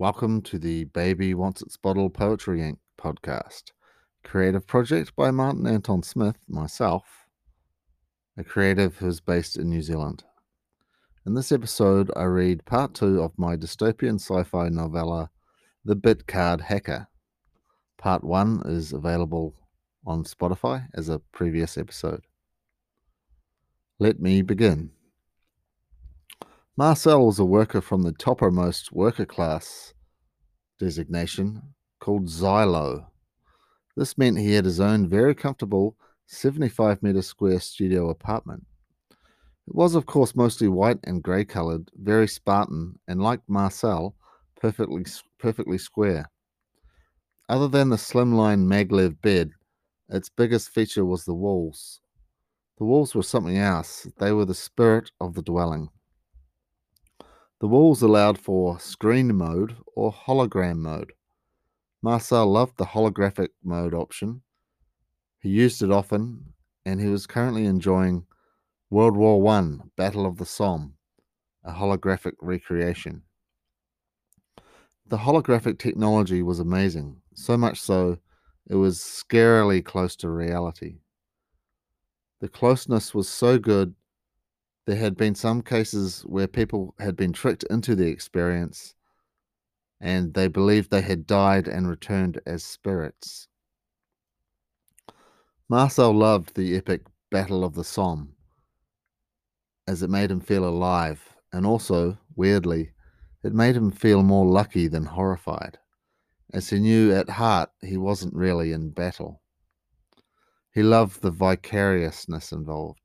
Welcome to the Baby Wants It's Bottle Poetry Inc podcast, creative project by Martin Anton Smith, myself, a creative who's based in New Zealand. In this episode, I read part 2 of my dystopian sci-fi novella, The BIT Card Hacker. Part 1 is available on Spotify as a previous episode. Let me begin. Marcel was a worker from the toppermost worker class designation called Xylo. This meant he had his own very comfortable 75-metre square studio apartment. It was, of course, mostly white and grey-coloured, very Spartan, and like Marcel, perfectly square. Other than the slimline maglev bed, its biggest feature was the walls. The walls were something else. They were the spirit of the dwelling. The walls allowed for screen mode or hologram mode. Marcel loved the holographic mode option. He used it often, and he was currently enjoying World War I, Battle of the Somme, a holographic recreation. The holographic technology was amazing, so much so it was scarily close to reality. The closeness was so good. There had been some cases where people had been tricked into the experience and they believed they had died and returned as spirits. Marcel loved the epic Battle of the Somme, as it made him feel alive, and also, weirdly, it made him feel more lucky than horrified, as he knew at heart he wasn't really in battle. He loved the vicariousness involved.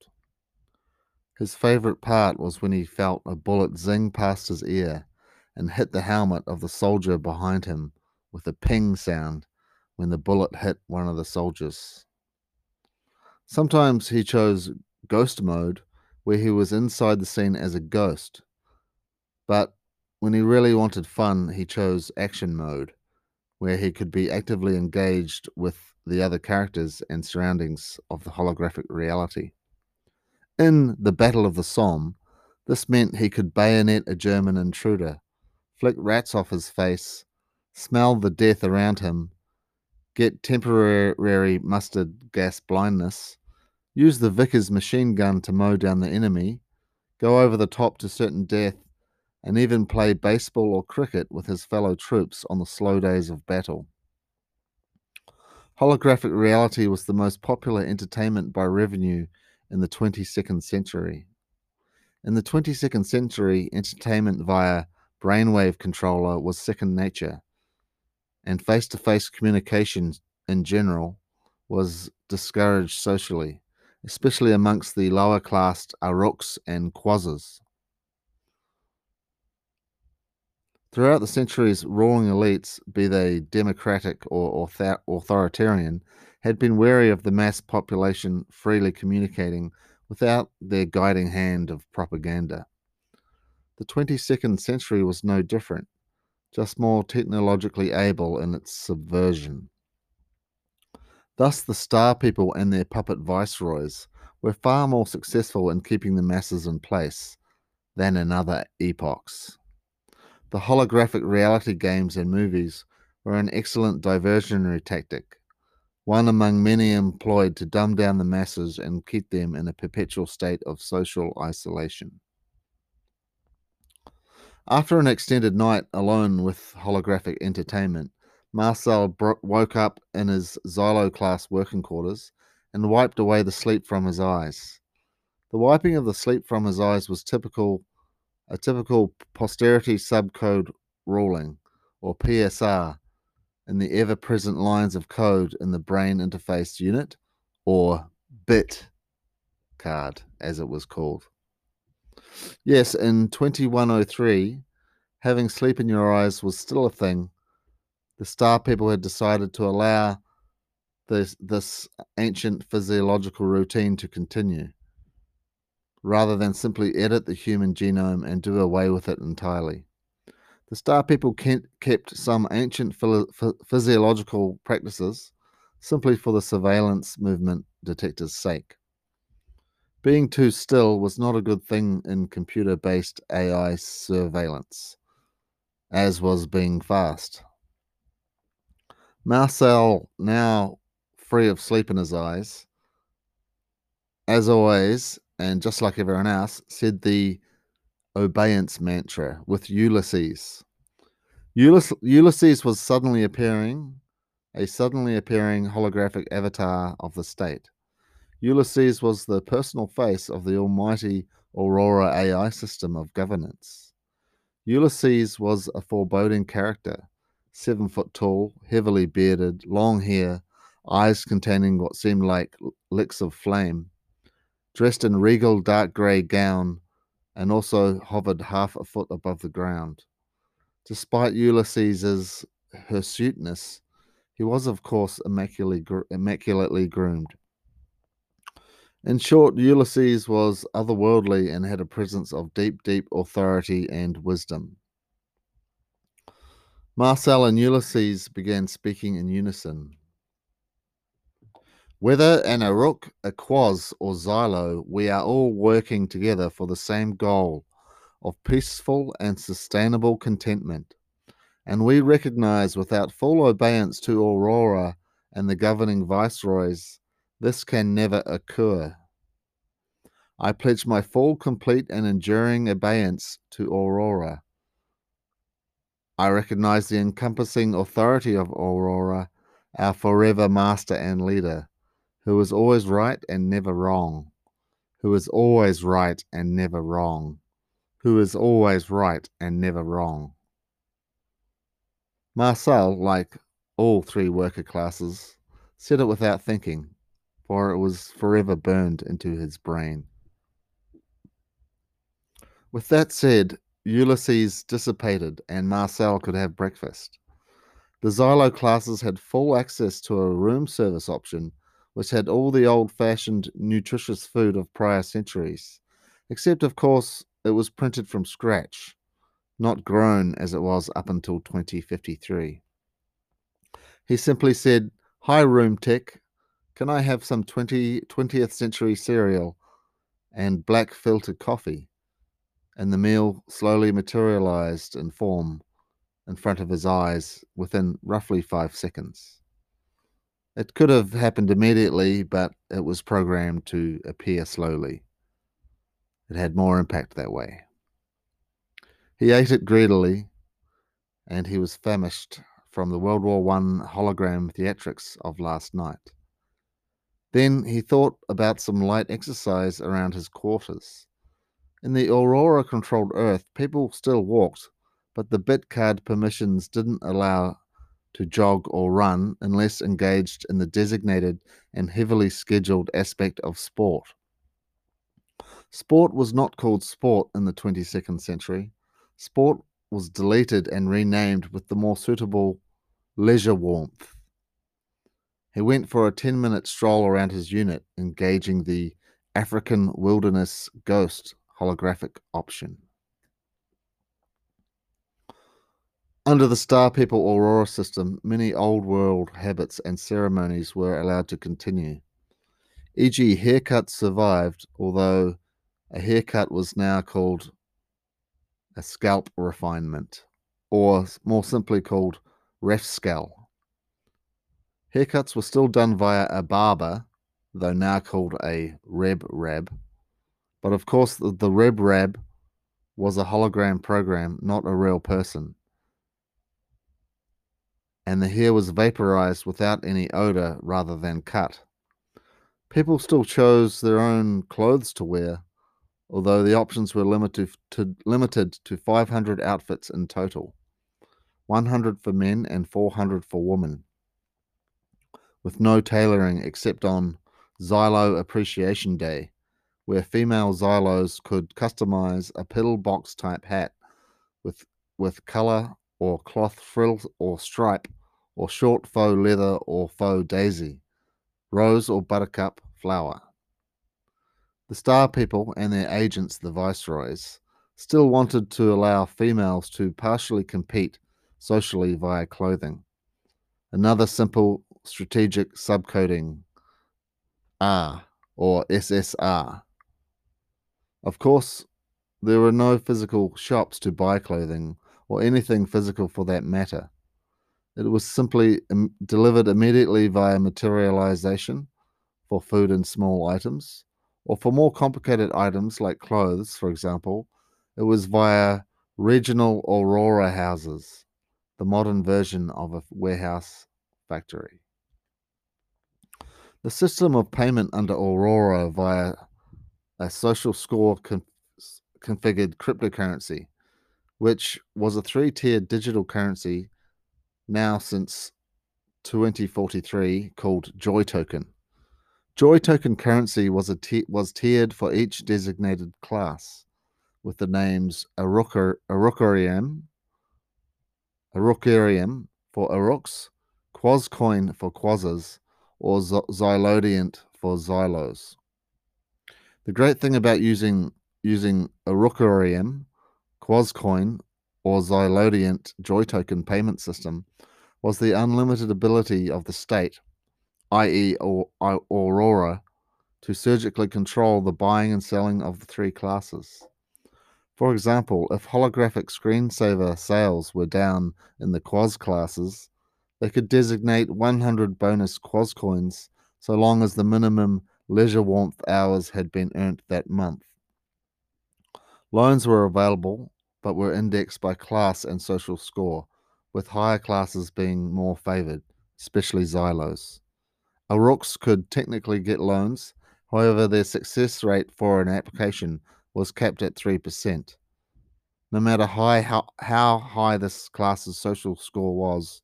His favourite part was when he felt a bullet zing past his ear and hit the helmet of the soldier behind him with a ping sound when the bullet hit one of the soldiers. Sometimes he chose ghost mode, where he was inside the scene as a ghost, but when he really wanted fun, he chose action mode, where he could be actively engaged with the other characters and surroundings of the holographic reality. In the Battle of the Somme, this meant he could bayonet a German intruder, flick rats off his face, smell the death around him, get temporary mustard gas blindness, use the Vickers machine gun to mow down the enemy, go over the top to certain death, and even play baseball or cricket with his fellow troops on the slow days of battle. Holographic reality was the most popular entertainment by revenue in the 22nd century. In the 22nd century, entertainment via brainwave controller was second nature, and face-to-face communication in general was discouraged socially, especially amongst the lower-class Aruk's and Quazas. Throughout the centuries, ruling elites, be they democratic or authoritarian, had been wary of the mass population freely communicating without their guiding hand of propaganda. The 22nd century was no different, just more technologically able in its subversion. Thus, the Star People and their puppet Viceroys were far more successful in keeping the masses in place than in other epochs. The holographic reality games and movies were an excellent diversionary tactic, one among many employed to dumb down the masses and keep them in a perpetual state of social isolation. After an extended night alone with holographic entertainment, Marcel woke up in his Xylo class working quarters and wiped away the sleep from his eyes. The wiping of the sleep from his eyes was a typical posterity subcode ruling, or PSR, in the ever-present lines of code in the brain interface unit, or BIT card, as it was called. Yes, in 2103, having sleep in your eyes was still a thing. The Star People had decided to allow this ancient physiological routine to continue, rather than simply edit the human genome and do away with it entirely. The Star People kept some ancient physiological practices simply for the surveillance movement detector's sake. Being too still was not a good thing in computer-based AI surveillance. as was being fast. Marcel, now free of sleep in his eyes, as always, and just like everyone else, said the obeyance mantra with Ulysses. Ulysses was a suddenly appearing holographic avatar of the state. Ulysses was the personal face of the almighty Aurora AI system of governance. Ulysses was a foreboding character, 7 foot tall, heavily bearded, long hair, eyes containing what seemed like licks of flame, dressed in regal dark grey gown, and also hovered half a foot above the ground. Despite Ulysses's hirsuteness, he was, of course, immaculately groomed. In short, Ulysses was otherworldly and had a presence of deep, deep authority and wisdom. Marcel and Ulysses began speaking in unison. Whether an Aruk, a Quaz, or Xylo, we are all working together for the same goal of peaceful and sustainable contentment, and we recognize without full obedience to Aurora and the governing Viceroys, this can never occur. I pledge my full, complete, and enduring obedience to Aurora. I recognize the encompassing authority of Aurora, our forever master and leader, who is always right and never wrong, who is always right and never wrong, who is always right and never wrong. Marcel, like all three worker classes, said it without thinking, for it was forever burned into his brain. With that said, Ulysses dissipated and Marcel could have breakfast. The Xylo classes had full access to a room service option which had all the old-fashioned nutritious food of prior centuries, except, of course, it was printed from scratch, not grown as it was up until 2053. He simply said, "Hi, room tech, can I have some 20th century cereal and black filter coffee?" And the meal slowly materialized in form in front of his eyes within roughly 5 seconds. It could have happened immediately, but it was programmed to appear slowly. It had more impact that way. He ate it greedily, and he was famished from the World War I hologram theatrics of last night. Then he thought about some light exercise around his quarters. In the Aurora-controlled Earth, people still walked, but the BIT card permissions didn't allow to jog or run unless engaged in the designated and heavily scheduled aspect of sport. Sport was not called sport in the 22nd century. Sport was deleted and renamed with the more suitable leisure warmth. He went for a 10-minute stroll around his unit, engaging the African wilderness ghost holographic option. Under the Star People Aurora system, many old world habits and ceremonies were allowed to continue. E.g., haircuts survived, although a haircut was now called a scalp refinement, or more simply called refscal. Haircuts were still done via a barber, though now called a reb-rab. But of course, the reb-rab was a hologram program, not a real person. And the hair was vaporized without any odor rather than cut. People still chose their own clothes to wear, although the options were limited to 500 outfits in total, 100 for men and 400 for women, with no tailoring except on Xylo Appreciation Day, where female Xylos could customize a pillbox type hat with color or cloth frill or stripe, or short faux leather or faux daisy, rose or buttercup flower. The Star People and their agents, the Viceroys, still wanted to allow females to partially compete socially via clothing. Another simple strategic subcoding, R or SSR. Of course, there were no physical shops to buy clothing or anything physical for that matter. It was simply delivered immediately via materialization for food and small items, or for more complicated items like clothes, for example, it was via regional Aurora houses, the modern version of a warehouse factory. The system of payment under Aurora via a social score configured cryptocurrency, which was a three-tiered digital currency now since 2043 called Joy Token. Joy Token currency was tiered for each designated class, with the names Arukarium for Aruk's, Quascoin for Quazzers, or Xylodiant for Xylos. The great thing about using Arukarium, Quascoin, or Xylodiant Joy Token payment system was the unlimited ability of the state, i.e. Aurora, to surgically control the buying and selling of the three classes. For example, if holographic screensaver sales were down in the Quaz classes, they could designate 100 bonus Quaz coins so long as the minimum leisure warmth hours had been earned that month. Loans were available, but were indexed by class and social score, with higher classes being more favoured, especially Xylos. Aruk's could technically get loans, however their success rate for an application was capped at 3%. No matter how high this class's social score was,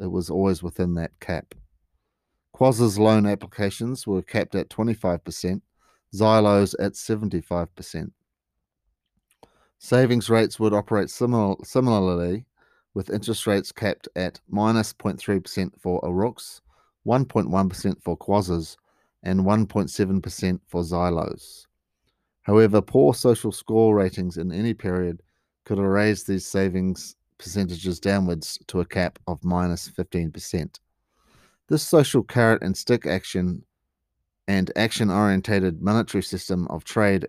it was always within that cap. Quaz's loan applications were capped at 25%, Xylos at 75%. Savings rates would operate similarly, with interest rates capped at minus 0.3% for Aruk's, 1.1% for Quazzers, and 1.7% for Xylos. However, poor social score ratings in any period could erase these savings percentages downwards to a cap of minus 15%. This social carrot and stick action and action-orientated monetary system of trade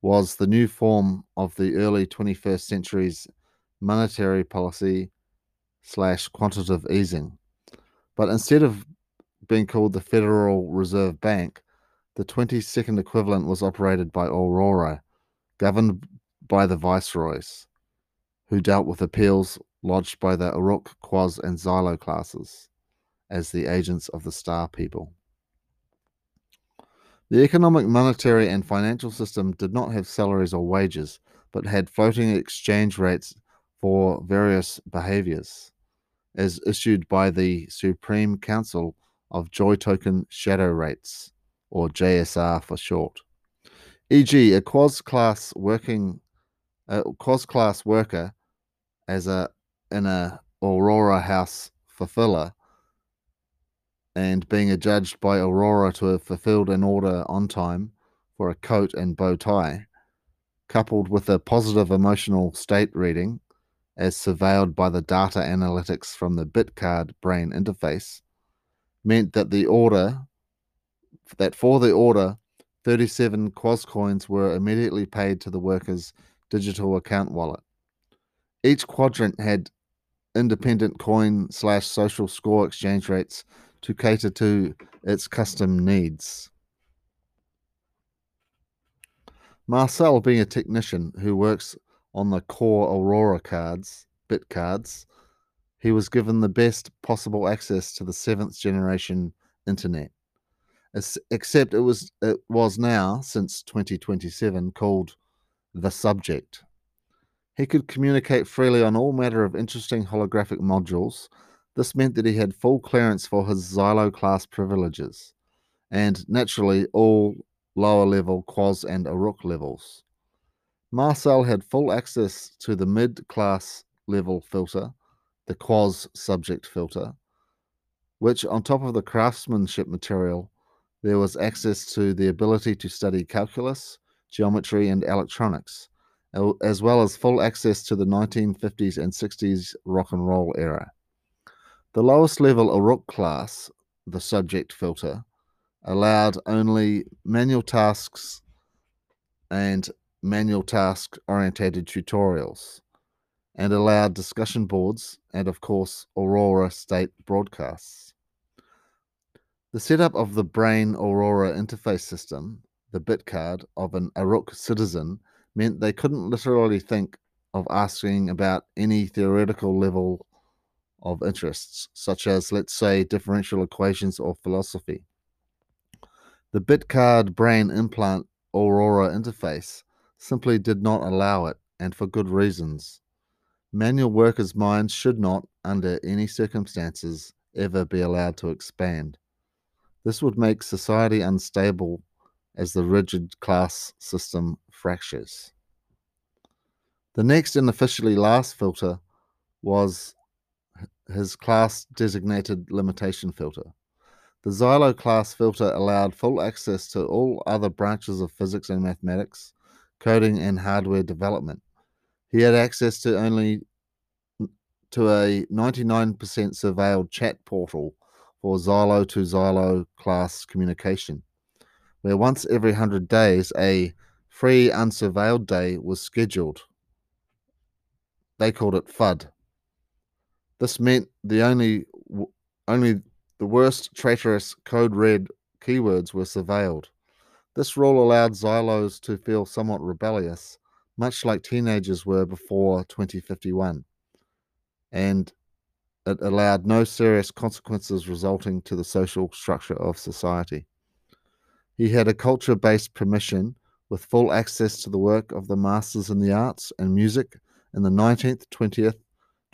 was the new form of the early 21st century's monetary policy / quantitative easing. But instead of being called the Federal Reserve Bank, the 22nd equivalent was operated by Aurora, governed by the Viceroys, who dealt with appeals lodged by the Aruk, Quaz, and Xylo classes as the agents of the Star People. The economic, monetary, and financial system did not have salaries or wages, but had floating exchange rates for various behaviors, as issued by the Supreme Council of Joy Token Shadow Rates, or JSR for short. E.g., a Quaz class worker in a Aurora house fulfiller, and being adjudged by Aurora to have fulfilled an order on time for a coat and bow tie, coupled with a positive emotional state reading, as surveilled by the data analytics from the BIT card brain interface, meant that for the order, 37 Quaz coins were immediately paid to the worker's digital account wallet. Each quadrant had independent coin / social score exchange rates to cater to its custom needs. Marcel, being a technician who works on the core Aurora cards, BIT cards, he was given the best possible access to the 7th generation internet. Except it was now, since 2027, called The Subject. He could communicate freely on all matter of interesting holographic modules. This meant that he had full clearance for his Xylo class privileges, and naturally all lower-level Quaz and Aruk levels. Marcel had full access to the mid-class level filter, the Quaz subject filter, which, on top of the craftsmanship material, there was access to the ability to study calculus, geometry, and electronics, as well as full access to the 1950s and 60s rock and roll era. The lowest level Aruk class, the subject filter, allowed only manual tasks and manual task-oriented tutorials, and allowed discussion boards and, of course, Aurora state broadcasts. The setup of the Brain Aurora interface system, the BIT card of an Aruk citizen, meant they couldn't literally think of asking about any theoretical level of interests, such as, let's say, differential equations or philosophy. The BIT card brain implant Aurora interface simply did not allow it, and for good reasons. Manual workers' minds should not, under any circumstances, ever be allowed to expand. This would make society unstable as the rigid class system fractures. The next and officially last filter was his class-designated limitation filter. The Xylo class filter allowed full access to all other branches of physics and mathematics, coding and hardware development. He had access to only to a 99% surveilled chat portal for Xylo to Xylo class communication, where once every 100 days a free unsurveilled day was scheduled. They called it FUD. This meant the only the worst traitorous code red keywords were surveilled. This rule allowed Xylos to feel somewhat rebellious, much like teenagers were before 2051, and it allowed no serious consequences resulting to the social structure of society. He had a culture-based permission with full access to the work of the masters in the arts and music in the 19th, 20th,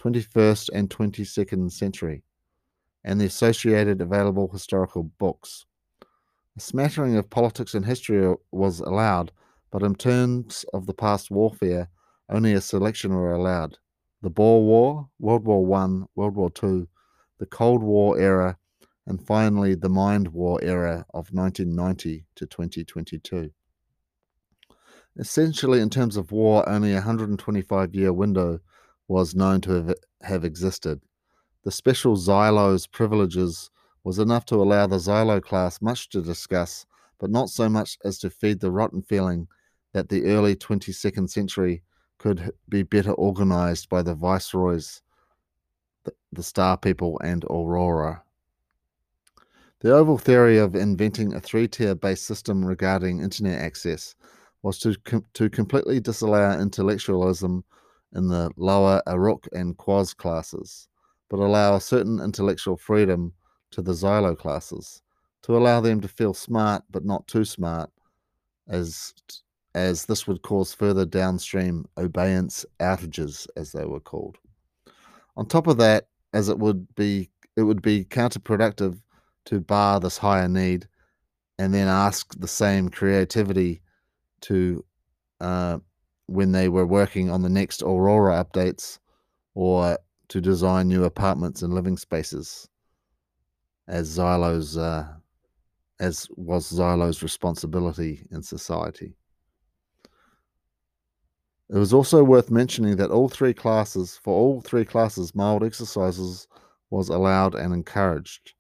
21st, and 22nd century, and the associated available historical books. A smattering of politics and history was allowed, but in terms of the past warfare, only a selection were allowed. The Boer War, World War I, World War II, the Cold War era, and finally the Mind War era of 1990 to 2022. Essentially, in terms of war, only a 125-year window was known to have existed. The special Xylo's privileges was enough to allow the Xylo class much to discuss, but not so much as to feed the rotten feeling that the early 22nd century could be better organized by the Viceroys, the Star People, and Aurora. The overall theory of inventing a three-tier based system regarding internet access was to completely disallow intellectualism in the lower Aruk and Quaz classes, but allow a certain intellectual freedom to the Xylo classes, to allow them to feel smart but not too smart, as this would cause further downstream obedience outages, as they were called. On top of that, as it would be counterproductive to bar this higher need and then ask the same creativity to when they were working on the next Aurora updates or to design new apartments and living spaces, as was Xylo's responsibility in society. It was also worth mentioning that for all three classes, mild exercises was allowed and encouraged.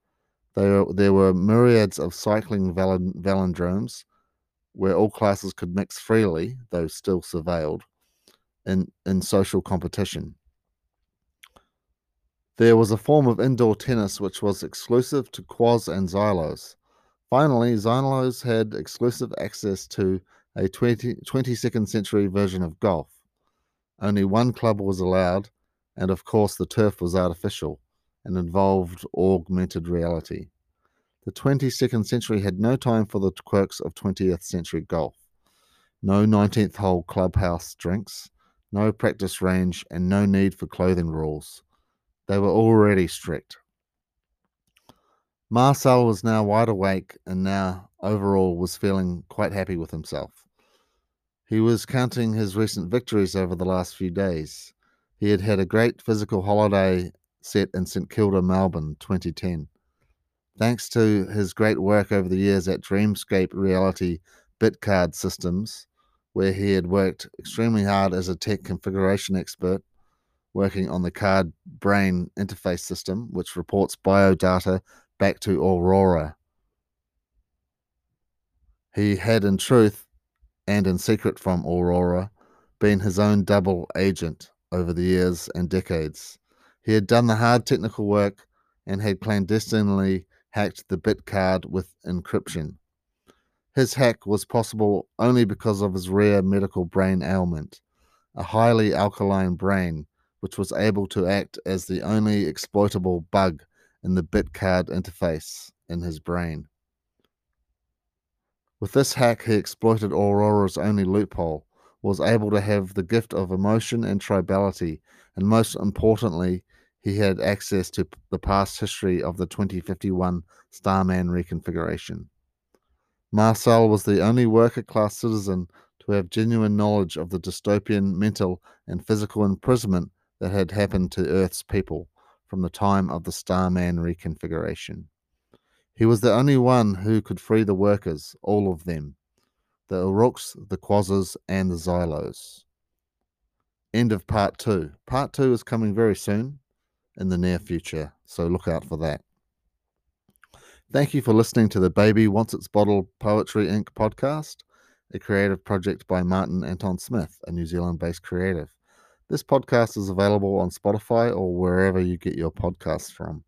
There were myriads of cycling velodromes, where all classes could mix freely, though still surveilled, in social competition. There was a form of indoor tennis which was exclusive to Quaz and Xylos. Finally, Xylos had exclusive access to a 22nd century version of golf. Only one club was allowed, and of course the turf was artificial and involved augmented reality. The 22nd century had no time for the quirks of 20th century golf. No 19th hole clubhouse drinks, no practice range, and no need for clothing rules. They were already strict. Marcel was now wide awake and now overall was feeling quite happy with himself. He was counting his recent victories over the last few days. He had had a great physical holiday set in St Kilda, Melbourne, 2010. Thanks to his great work over the years at Dreamscape Reality BIT card Systems, where he had worked extremely hard as a tech configuration expert, working on the card brain interface system, which reports biodata back to Aurora. He had, in truth and in secret from Aurora, been his own double agent, over the years and decades. He had done the hard technical work and had clandestinely hacked the BIT card with encryption. His hack was possible only because of his rare medical brain ailment, a highly alkaline brain, which was able to act as the only exploitable bug in the BIT card interface in his brain. With this hack, he exploited Aurora's only loophole, was able to have the gift of emotion and tribality, and most importantly, he had access to the past history of the 2051 Starman reconfiguration. Marcel was the only worker-class citizen to have genuine knowledge of the dystopian mental and physical imprisonment that had happened to Earth's people from the time of the Starman reconfiguration. He was the only one who could free the workers, all of them, the Aruk's, the Quazzers, and the Xylos. End of part two. Part two is coming very soon in the near future, so look out for that. Thank you for listening to the Baby Wants It's Bottle Poetry Inc. podcast, a creative project by Martin Anton Smith, a New Zealand-based creative. This podcast is available on Spotify or wherever you get your podcasts from.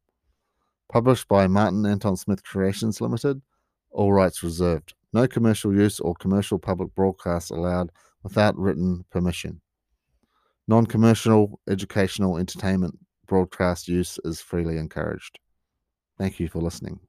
Published by Martin Anton Smith Creations Limited, all rights reserved. No commercial use or commercial public broadcast allowed without written permission. Non-commercial educational entertainment broadcast use is freely encouraged. Thank you for listening.